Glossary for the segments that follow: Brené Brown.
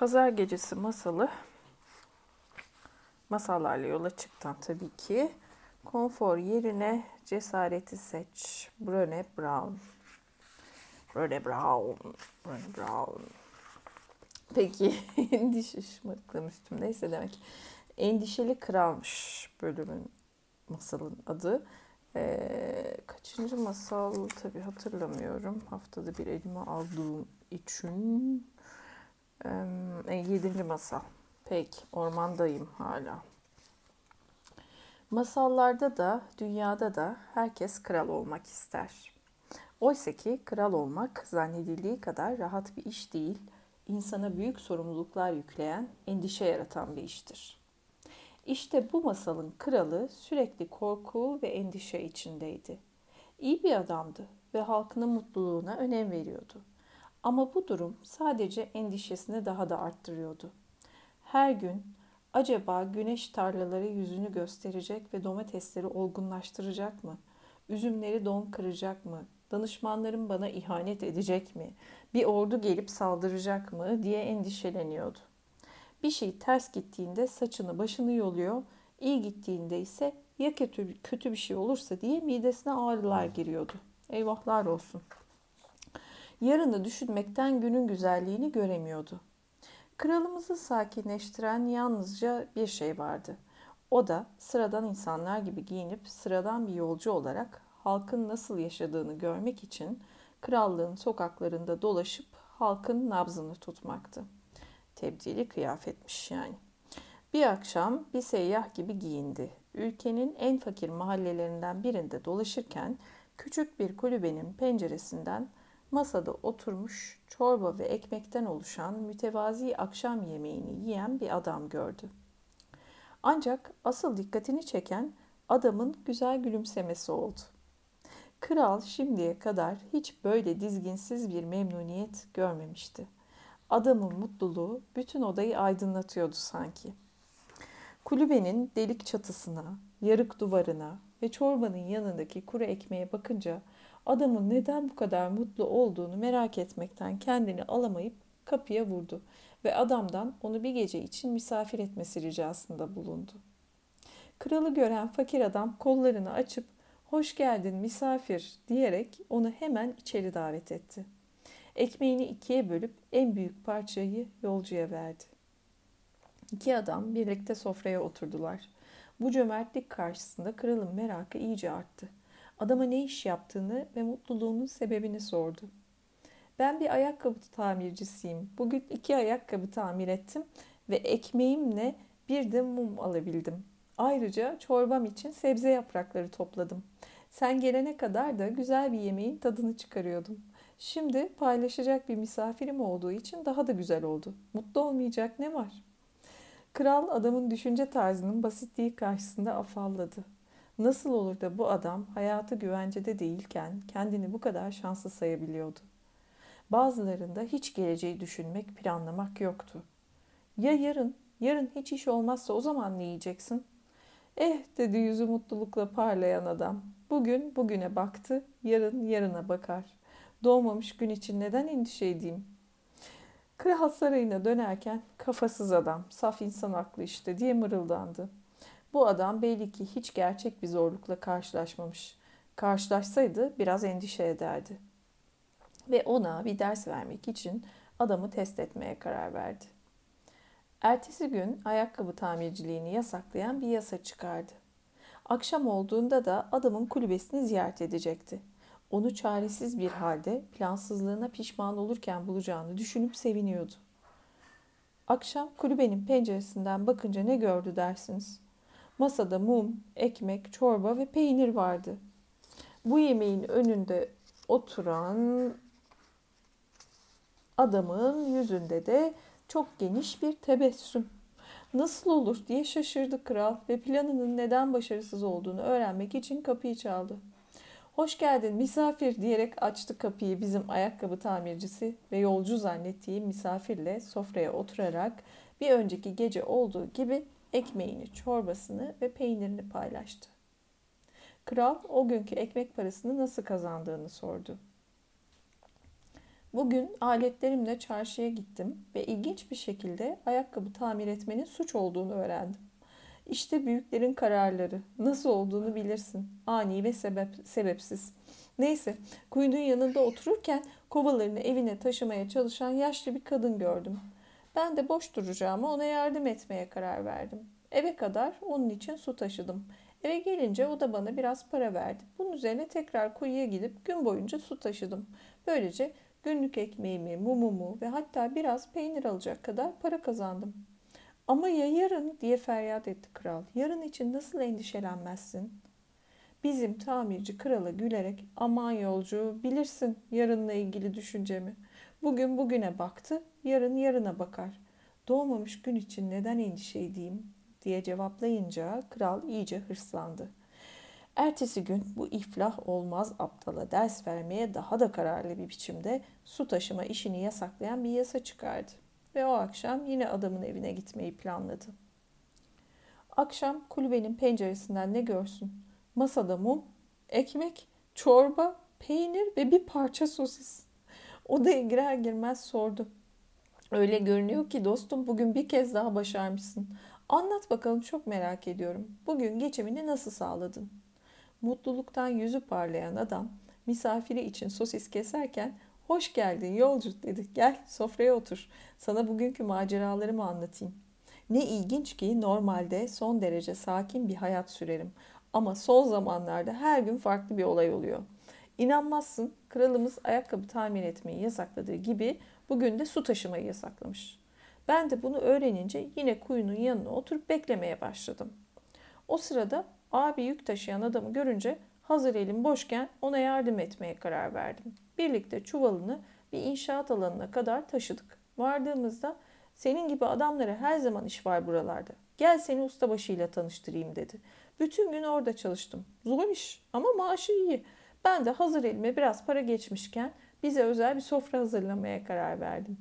Pazar gecesi masalı, masallarla yola çıktan tabii ki. Konfor yerine cesareti seç. Brené Brown. Peki, endişe neyse demek. Endişeli Kralmış bölümün, masalın adı. Kaçıncı masal tabii hatırlamıyorum. Haftada bir elime aldığım için. 7. masal. Peki, ormandayım hala. Masallarda da, dünyada da herkes kral olmak ister. Oysa ki kral olmak zannedildiği kadar rahat bir iş değil, insana büyük sorumluluklar yükleyen, endişe yaratan bir iştir. İşte bu masalın kralı sürekli korku ve endişe içindeydi. İyi bir adamdı ve halkının mutluluğuna önem veriyordu. Ama bu durum sadece endişesini daha da arttırıyordu. Her gün acaba güneş tarlaları yüzünü gösterecek ve domatesleri olgunlaştıracak mı? Üzümleri don kıracak mı? Danışmanlarım bana ihanet edecek mi? Bir ordu gelip saldıracak mı diye endişeleniyordu. Bir şey ters gittiğinde saçını başını yoluyor, iyi gittiğinde ise ya kötü bir şey olursa diye midesine ağrılar giriyordu. Eyvahlar olsun. Yarını düşünmekten günün güzelliğini göremiyordu. Kralımızı sakinleştiren yalnızca bir şey vardı. O da sıradan insanlar gibi giyinip sıradan bir yolcu olarak halkın nasıl yaşadığını görmek için krallığın sokaklarında dolaşıp halkın nabzını tutmaktı. Tebdili kıyafetmiş yani. Bir akşam bir seyyah gibi giyindi. Ülkenin en fakir mahallelerinden birinde dolaşırken küçük bir kulübenin penceresinden masada oturmuş, çorba ve ekmekten oluşan mütevazi akşam yemeğini yiyen bir adam gördü. Ancak asıl dikkatini çeken adamın güzel gülümsemesi oldu. Kral şimdiye kadar hiç böyle dizginsiz bir memnuniyet görmemişti. Adamın mutluluğu bütün odayı aydınlatıyordu sanki. Kulübenin delik çatısına, yarık duvarına ve çorbanın yanındaki kuru ekmeğe bakınca adamın neden bu kadar mutlu olduğunu merak etmekten kendini alamayıp kapıya vurdu ve adamdan onu bir gece için misafir etmesi ricasında bulundu. Kralı gören fakir adam kollarını açıp "Hoş geldin misafir" diyerek onu hemen içeri davet etti. Ekmeğini ikiye bölüp en büyük parçayı yolcuya verdi. İki adam birlikte sofraya oturdular. Bu cömertlik karşısında kralın merakı iyice arttı. Adama ne iş yaptığını ve mutluluğunun sebebini sordu. "Ben bir ayakkabı tamircisiyim. Bugün 2 ayakkabı tamir ettim ve ekmeğimle bir de mum alabildim. Ayrıca çorbam için sebze yaprakları topladım. Sen gelene kadar da güzel bir yemeğin tadını çıkarıyordum. Şimdi paylaşacak bir misafirim olduğu için daha da güzel oldu. Mutlu olmayacak ne var?" Kral adamın düşünce tarzının basitliği karşısında afalladı. Nasıl olur da bu adam hayatı güvencede değilken kendini bu kadar şanslı sayabiliyordu? Bazılarında hiç geleceği düşünmek, planlamak yoktu. "Ya yarın hiç iş olmazsa o zaman ne yiyeceksin?" "Eh" dedi yüzü mutlulukla parlayan adam. "Bugün bugüne baktı, yarın yarına bakar. Doğmamış gün için neden endişe edeyim?" Kral sarayına dönerken "Kafasız adam, saf insan aklı işte" diye mırıldandı. Bu adam belli ki hiç gerçek bir zorlukla karşılaşmamış. Karşılaşsaydı biraz endişe ederdi. Ve ona bir ders vermek için adamı test etmeye karar verdi. Ertesi gün ayakkabı tamirciliğini yasaklayan bir yasa çıkardı. Akşam olduğunda da adamın kulübesini ziyaret edecekti. Onu çaresiz bir halde plansızlığına pişman olurken bulacağını düşünüp seviniyordu. Akşam kulübenin penceresinden bakınca ne gördü dersiniz? Masada mum, ekmek, çorba ve peynir vardı. Bu yemeğin önünde oturan adamın yüzünde de çok geniş bir tebessüm. "Nasıl olur?" diye şaşırdı kral ve planının neden başarısız olduğunu öğrenmek için kapıyı çaldı. "Hoş geldin misafir" diyerek açtı kapıyı bizim ayakkabı tamircisi ve yolcu zannettiği misafirle sofraya oturarak bir önceki gece olduğu gibi ekmeğini, çorbasını ve peynirini paylaştı. Kral o günkü ekmek parasını nasıl kazandığını sordu. Bugün aletlerimle çarşıya gittim ve ilginç bir şekilde ayakkabı tamir etmenin suç olduğunu öğrendim. İşte büyüklerin kararları. Nasıl olduğunu bilirsin. Ani ve sebepsiz. Neyse, kuyunun yanında otururken kovalarını evine taşımaya çalışan yaşlı bir kadın gördüm. Ben de boş duracağıma ona yardım etmeye karar verdim. Eve kadar onun için su taşıdım. Eve gelince o da bana biraz para verdi. Bunun üzerine tekrar kuyuya gidip gün boyunca su taşıdım. Böylece günlük ekmeğimi, mumumu ve hatta biraz peynir alacak kadar para kazandım. Ama ya yarın diye feryat etti kral. Yarın için nasıl endişelenmezsin? Bizim tamirci krala gülerek aman yolcu bilirsin yarınla ilgili düşüncemi. Bugün bugüne baktı, yarın yarına bakar. Doğmamış gün için neden endişe edeyim diye cevaplayınca kral iyice hırslandı. Ertesi gün bu iflah olmaz aptala ders vermeye daha da kararlı bir biçimde su taşıma işini yasaklayan bir yasa çıkardı. Ve o akşam yine adamın evine gitmeyi planladı. Akşam kulübenin penceresinden ne görsün? Masada mum, ekmek, çorba, peynir ve bir parça sosis. Odaya girer girmez sordu. Öyle görünüyor ki dostum bugün bir kez daha başarmışsın. Anlat bakalım çok merak ediyorum. Bugün geçimini nasıl sağladın? Mutluluktan yüzü parlayan adam misafiri için sosis keserken hoş geldin yolcu dedi. Gel sofraya otur. Sana bugünkü maceralarımı anlatayım. Ne ilginç ki normalde son derece sakin bir hayat sürerim. Ama son zamanlarda her gün farklı bir olay oluyor. İnanmazsın kralımız ayakkabı tamir etmeyi yasakladığı gibi bugün de su taşımayı yasaklamış. Ben de bunu öğrenince yine kuyunun yanına oturup beklemeye başladım. O sırada abi yük taşıyan adamı görünce hazır elim boşken ona yardım etmeye karar verdim. Birlikte çuvalını bir inşaat alanına kadar taşıdık. Vardığımızda senin gibi adamlara her zaman iş var buralarda. Gel seni ustabaşıyla tanıştırayım dedi. Bütün gün orada çalıştım. Zor iş ama maaşı iyi. Ben de hazır elime biraz para geçmişken bize özel bir sofra hazırlamaya karar verdim.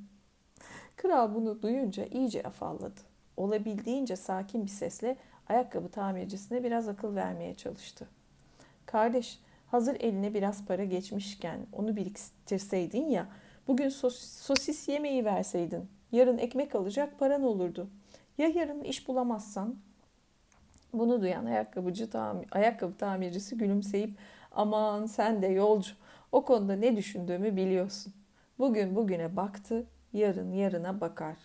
Kral bunu duyunca iyice afalladı. Olabildiğince sakin bir sesle ayakkabı tamircisine biraz akıl vermeye çalıştı. Kardeş, hazır eline biraz para geçmişken onu biriktirseydin ya, bugün sosis yemeği verseydin, yarın ekmek alacak paran olurdu. Ya yarın iş bulamazsan? Bunu duyan ayakkabı tamircisi gülümseyip aman sen de yolcu, o konuda ne düşündüğümü biliyorsun. Bugün bugüne baktı, yarın yarına bakar.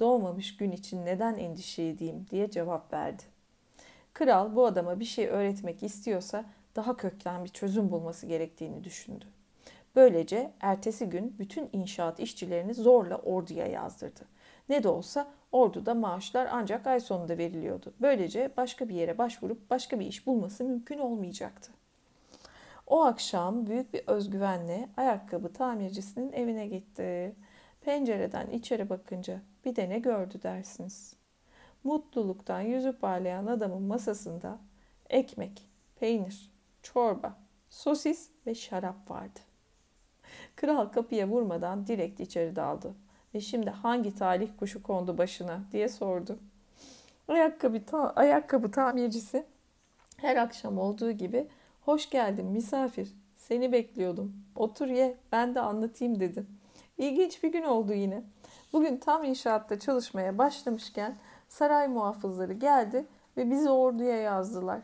Doğmamış gün için neden endişe edeyim diye cevap verdi. Kral bu adama bir şey öğretmek istiyorsa daha kökten bir çözüm bulması gerektiğini düşündü. Böylece ertesi gün bütün inşaat işçilerini zorla orduya yazdırdı. Ne de olsa orduda maaşlar ancak ay sonunda veriliyordu. Böylece başka bir yere başvurup başka bir iş bulması mümkün olmayacaktı. O akşam büyük bir özgüvenle ayakkabı tamircisinin evine gitti. Pencereden içeri bakınca bir de ne gördü dersiniz? Mutluluktan yüzü parlayan adamın masasında ekmek, peynir, çorba, sosis ve şarap vardı. Kral kapıya vurmadan direkt içeri daldı. Ve şimdi hangi talih kuşu kondu başına diye sordu. Ayakkabı tamircisi her akşam olduğu gibi hoş geldin misafir, seni bekliyordum, otur ye ben de anlatayım dedi. İlginç bir gün oldu yine. Bugün tam inşaatta çalışmaya başlamışken saray muhafızları geldi ve bizi orduya yazdılar.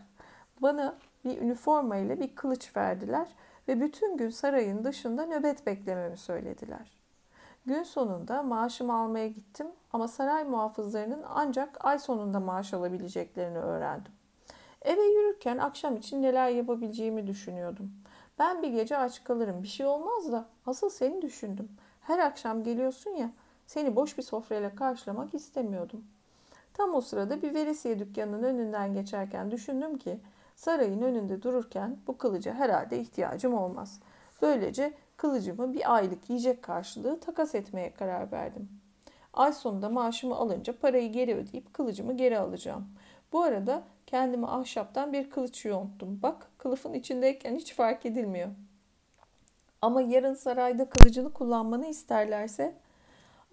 Bana bir üniforma ile bir kılıç verdiler ve bütün gün sarayın dışında nöbet beklememi söylediler. Gün sonunda maaşımı almaya gittim ama saray muhafızlarının ancak ay sonunda maaş alabileceklerini öğrendim. Eve yürürken akşam için neler yapabileceğimi düşünüyordum. Ben bir gece aç kalırım, bir şey olmaz da asıl seni düşündüm. Her akşam geliyorsun ya, seni boş bir sofrayla karşılamak istemiyordum. Tam o sırada bir veresiye dükkanının önünden geçerken düşündüm ki sarayın önünde dururken bu kılıca herhalde ihtiyacım olmaz. Böylece kılıcımı bir aylık yiyecek karşılığı takas etmeye karar verdim. Ay sonunda maaşımı alınca parayı geri ödeyip kılıcımı geri alacağım. Bu arada kendime ahşaptan bir kılıç yonttum. Bak kılıfın içindeyken hiç fark edilmiyor. Ama yarın sarayda kılıcını kullanmanı isterlerse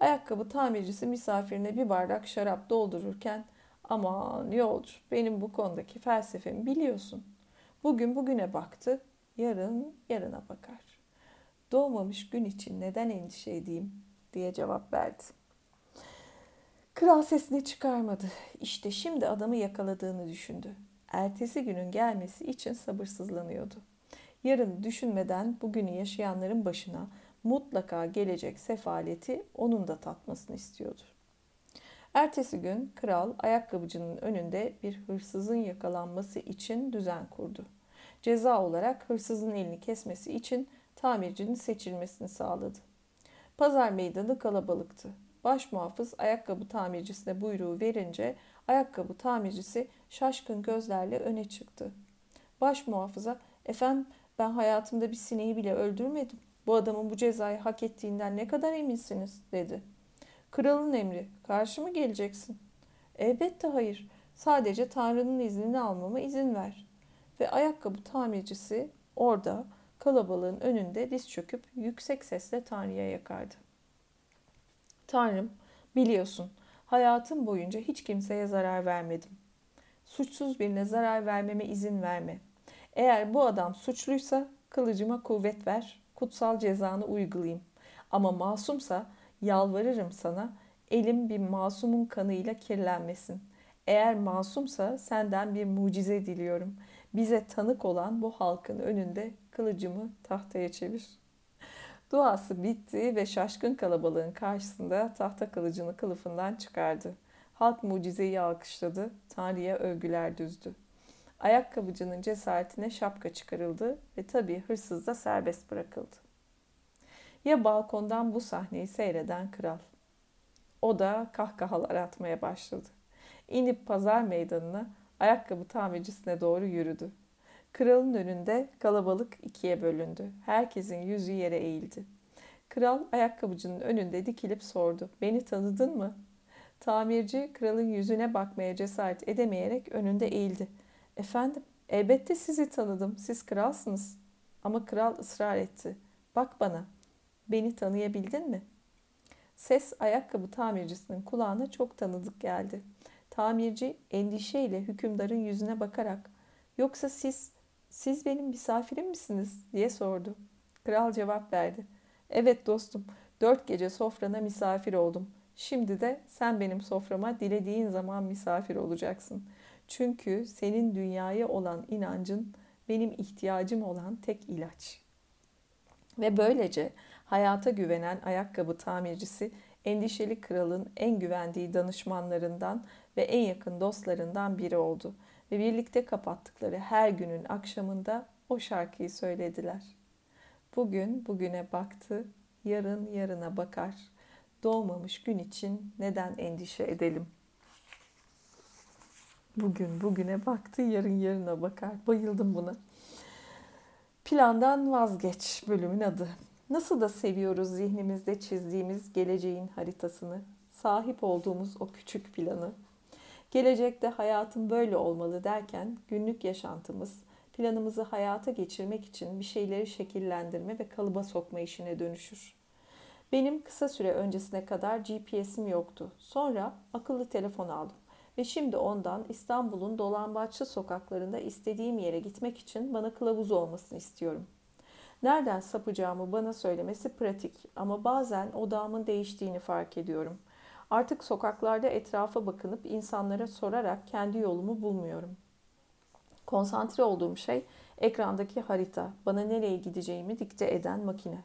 ayakkabı tamircisi misafirine bir bardak şarap doldururken aman yolcu benim bu konudaki felsefemi biliyorsun. Bugün bugüne baktı, yarın yarına bakar. doğmamış gün için neden endişe edeyim diye cevap verdi. Kral sesini çıkarmadı. İşte şimdi adamı yakaladığını düşündü. Ertesi günün gelmesi için sabırsızlanıyordu. Yarın düşünmeden bugünü yaşayanların başına mutlaka gelecek sefaleti onun da tatmasını istiyordu. Ertesi gün kral ayakkabıcının önünde bir hırsızın yakalanması için düzen kurdu. Ceza olarak hırsızın elini kesmesi için tamircinin seçilmesini sağladı. Pazar meydanı kalabalıktı. Baş muhafız ayakkabı tamircisine buyruğu verince ayakkabı tamircisi şaşkın gözlerle öne çıktı. Baş muhafıza, "Efendim, ben hayatımda bir sineği bile öldürmedim. Bu adamın bu cezayı hak ettiğinden ne kadar eminsiniz?" dedi. "Kralın emri. Karşı mı geleceksin?" "Elbette hayır. Sadece Tanrı'nın iznini almama izin ver." Ve ayakkabı tamircisi orada kalabalığın önünde diz çöküp yüksek sesle Tanrı'ya yakardı. "Tanrım, biliyorsun, hayatım boyunca hiç kimseye zarar vermedim. Suçsuz birine zarar vermeme izin verme. Eğer bu adam suçluysa kılıcıma kuvvet ver, kutsal cezanı uygulayayım. Ama masumsa yalvarırım sana, elim bir masumun kanıyla kirlenmesin. Eğer masumsa senden bir mucize diliyorum. Bize tanık olan bu halkın önünde kılıcımı tahtaya çevir." Duası bitti ve şaşkın kalabalığın karşısında tahta kılıcını kılıfından çıkardı. Halk mucizeyi alkışladı, Tanrı'ya övgüler düzdü. Ayakkabıcının cesaretine şapka çıkarıldı ve tabii hırsız da serbest bırakıldı. Ya balkondan bu sahneyi seyreden kral? O da kahkahalar atmaya başladı. İnip pazar meydanına, ayakkabı tamircisine doğru yürüdü. Kralın önünde kalabalık ikiye bölündü. Herkesin yüzü yere eğildi. Kral ayakkabıcının önünde dikilip sordu: "Beni tanıdın mı?" Tamirci kralın yüzüne bakmaya cesaret edemeyerek önünde eğildi. "Efendim, elbette sizi tanıdım. Siz kralsınız." Ama kral ısrar etti. "Bak bana, beni tanıyabildin mi?" Ses ayakkabı tamircisinin kulağına çok tanıdık geldi. Tamirci endişeyle hükümdarın yüzüne bakarak, "Yoksa siz benim misafirim misiniz?" diye sordu. Kral cevap verdi. "Evet dostum, 4 gece sofrana misafir oldum. Şimdi de sen benim soframa dilediğin zaman misafir olacaksın. Çünkü senin dünyaya olan inancın benim ihtiyacım olan tek ilaç." Ve böylece hayata güvenen ayakkabı tamircisi, endişeli kralın en güvendiği danışmanlarından ve en yakın dostlarından biri oldu. Ve birlikte kapattıkları her günün akşamında o şarkıyı söylediler. Bugün bugüne baktı, yarın yarına bakar. Doğmamış gün için neden endişe edelim? Bugün bugüne baktı, yarın yarına bakar. Bayıldım buna. Plandan vazgeç bölümün adı. Nasıl da seviyoruz zihnimizde çizdiğimiz geleceğin haritasını, sahip olduğumuz o küçük planı. Gelecekte hayatım böyle olmalı derken günlük yaşantımız, planımızı hayata geçirmek için bir şeyleri şekillendirme ve kalıba sokma işine dönüşür. Benim kısa süre öncesine kadar GPS'im yoktu. Sonra akıllı telefon aldım ve şimdi ondan İstanbul'un dolambaçlı sokaklarında istediğim yere gitmek için bana kılavuz olmasını istiyorum. Nereden sapacağımı bana söylemesi pratik ama bazen odağımın değiştiğini fark ediyorum. Artık sokaklarda etrafa bakınıp insanlara sorarak kendi yolumu bulmuyorum. Konsantre olduğum şey ekrandaki harita, bana nereye gideceğimi dikte eden makine.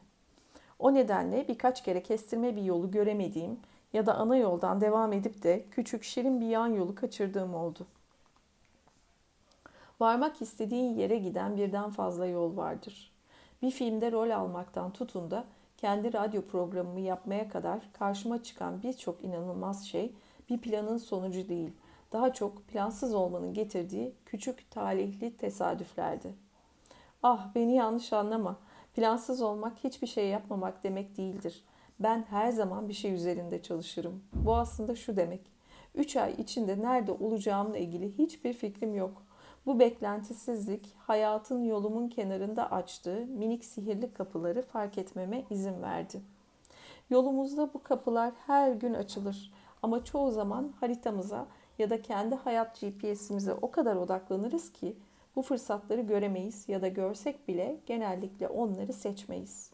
O nedenle birkaç kere kestirme bir yolu göremediğim ya da ana yoldan devam edip de küçük şirin bir yan yolu kaçırdığım oldu. Varmak istediğin yere giden birden fazla yol vardır. Bir filmde rol almaktan tutun da kendi radyo programımı yapmaya kadar karşıma çıkan birçok inanılmaz şey bir planın sonucu değil, daha çok plansız olmanın getirdiği küçük talihli tesadüflerdi. Ah, beni yanlış anlama. Plansız olmak hiçbir şey yapmamak demek değildir. Ben her zaman bir şey üzerinde çalışırım. Bu aslında şu demek: 3 ay içinde nerede olacağımla ilgili hiçbir fikrim yok. Bu beklentisizlik hayatın yolumun kenarında açtığı minik sihirli kapıları fark etmeme izin verdi. Yolumuzda bu kapılar her gün açılır ama çoğu zaman haritamıza ya da kendi hayat GPS'imize o kadar odaklanırız ki bu fırsatları göremeyiz ya da görsek bile genellikle onları seçmeyiz.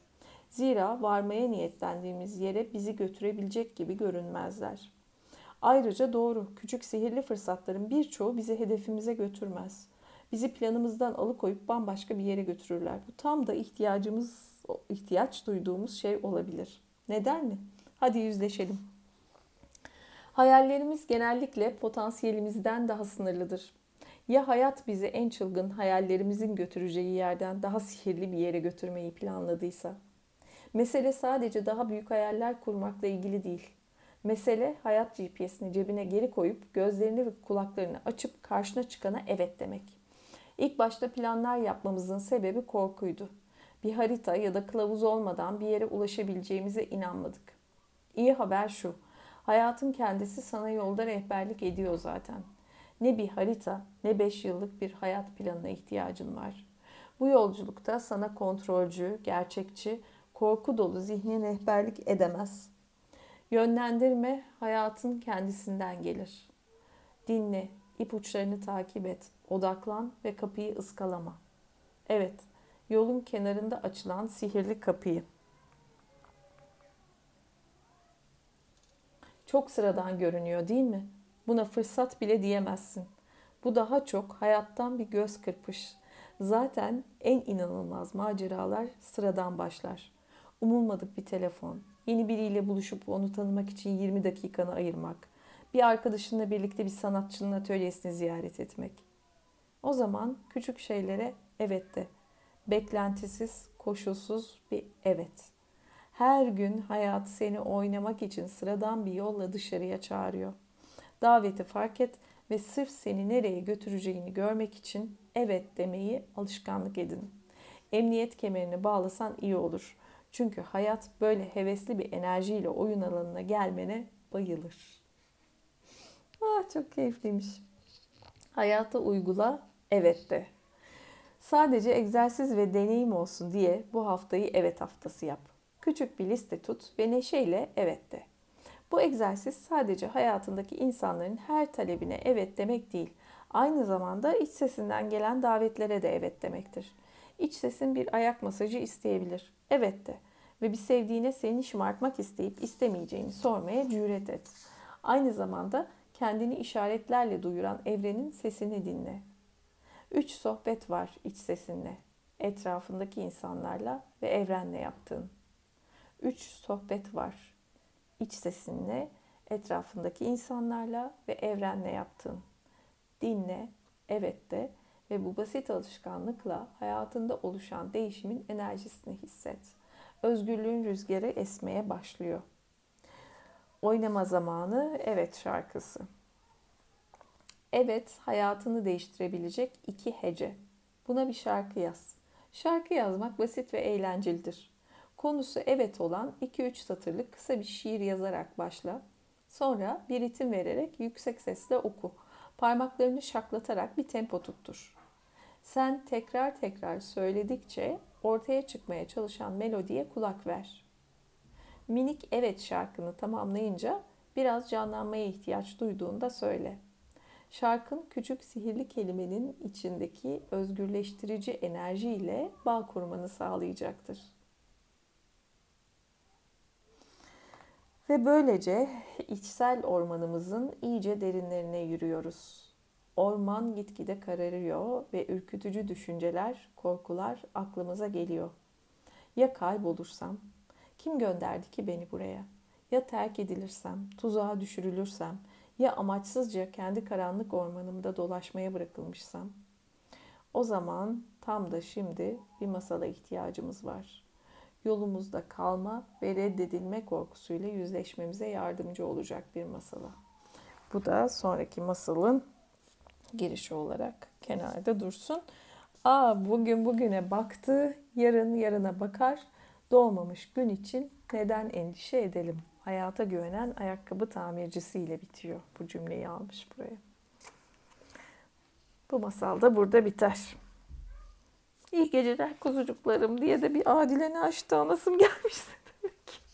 Zira varmaya niyetlendiğimiz yere bizi götürebilecek gibi görünmezler. Ayrıca doğru, küçük sihirli fırsatların birçoğu bizi hedefimize götürmez. Bizi planımızdan alıkoyup bambaşka bir yere götürürler. Bu tam da ihtiyaç duyduğumuz şey olabilir. Neden mi? Hadi yüzleşelim. Hayallerimiz genellikle potansiyelimizden daha sınırlıdır. Ya hayat bizi en çılgın hayallerimizin götüreceği yerden daha sihirli bir yere götürmeyi planladıysa? Mesele sadece daha büyük hayaller kurmakla ilgili değil. Mesele hayat GPS'ini cebine geri koyup gözlerini ve kulaklarını açıp karşına çıkana evet demek. İlk başta planlar yapmamızın sebebi korkuydu. Bir harita ya da kılavuz olmadan bir yere ulaşabileceğimize inanmadık. İyi haber şu, hayatın kendisi sana yolda rehberlik ediyor zaten. Ne bir harita ne 5 yıllık bir hayat planına ihtiyacın var. Bu yolculukta sana kontrolcü, gerçekçi, korku dolu zihne rehberlik edemez. Yönlendirme hayatın kendisinden gelir. Dinle, ipuçlarını takip et, odaklan ve kapıyı ıskalama. Evet, yolun kenarında açılan sihirli kapıyı. Çok sıradan görünüyor değil mi? Buna fırsat bile diyemezsin. Bu daha çok hayattan bir göz kırpış. Zaten en inanılmaz maceralar sıradan başlar. Umulmadık bir telefon, yeni biriyle buluşup onu tanımak için 20 dakikanı ayırmak, bir arkadaşınla birlikte bir sanatçının atölyesini ziyaret etmek. O zaman küçük şeylere evet de. Beklentisiz, koşulsuz bir evet. Her gün hayat seni oynamak için sıradan bir yolla dışarıya çağırıyor. Daveti fark et ve sırf seni nereye götüreceğini görmek için evet demeyi alışkanlık edin. Emniyet kemerini bağlasan iyi olur. Çünkü hayat böyle hevesli bir enerjiyle oyun alanına gelmene bayılır. Çok keyifliymiş. Hayata uygula, evet de. Sadece egzersiz ve deneyim olsun diye bu haftayı evet haftası yap. Küçük bir liste tut ve neşeyle evet de. Bu egzersiz sadece hayatındaki insanların her talebine evet demek değil, aynı zamanda iç sesinden gelen davetlere de evet demektir. İç sesin bir ayak masajı isteyebilir. Evet de. Ve bir sevdiğine seni şımartmak isteyip istemeyeceğini sormaya cüret et. Aynı zamanda kendini işaretlerle duyuran evrenin sesini dinle. 3 sohbet var iç sesinle. Etrafındaki insanlarla ve evrenle yaptığın. 3 sohbet var. İç sesinle, etrafındaki insanlarla ve evrenle yaptığın. Dinle, evet de. Ve bu basit alışkanlıkla hayatında oluşan değişimin enerjisini hisset. Özgürlüğün rüzgarı esmeye başlıyor. Oynama zamanı, evet şarkısı. Evet, hayatını değiştirebilecek 2 hece. Buna bir şarkı yaz. Şarkı yazmak basit ve eğlencelidir. Konusu evet olan 2-3 satırlık kısa bir şiir yazarak başla. Sonra bir ritim vererek yüksek sesle oku. Parmaklarını şaklatarak bir tempo tuttur. Sen tekrar tekrar söyledikçe ortaya çıkmaya çalışan melodiye kulak ver. Minik evet şarkını tamamlayınca biraz canlanmaya ihtiyaç duyduğunda söyle. Şarkın küçük sihirli kelimenin içindeki özgürleştirici enerjiyle bağ kurmanı sağlayacaktır. Ve böylece içsel ormanımızın iyice derinlerine yürüyoruz. Orman gitgide kararıyor ve ürkütücü düşünceler, korkular aklımıza geliyor. Ya kaybolursam? Kim gönderdi ki beni buraya? Ya terk edilirsem, tuzağa düşürülürsem, ya amaçsızca kendi karanlık ormanımda dolaşmaya bırakılmışsam? O zaman tam da şimdi bir masala ihtiyacımız var. Yolumuzda kalma ve reddedilme korkusuyla yüzleşmemize yardımcı olacak bir masala. Bu da sonraki masalın girişi olarak kenarda dursun. Bugün bugüne baktı, yarın yarına bakar. Doğmamış gün için neden endişe edelim? Hayata güvenen ayakkabı tamircisiyle bitiyor. Bu cümleyi almış buraya. Bu masal da burada biter. İyi geceler kuzucuklarım diye de bir Adile'ni açtı anasım gelmişse demek ki.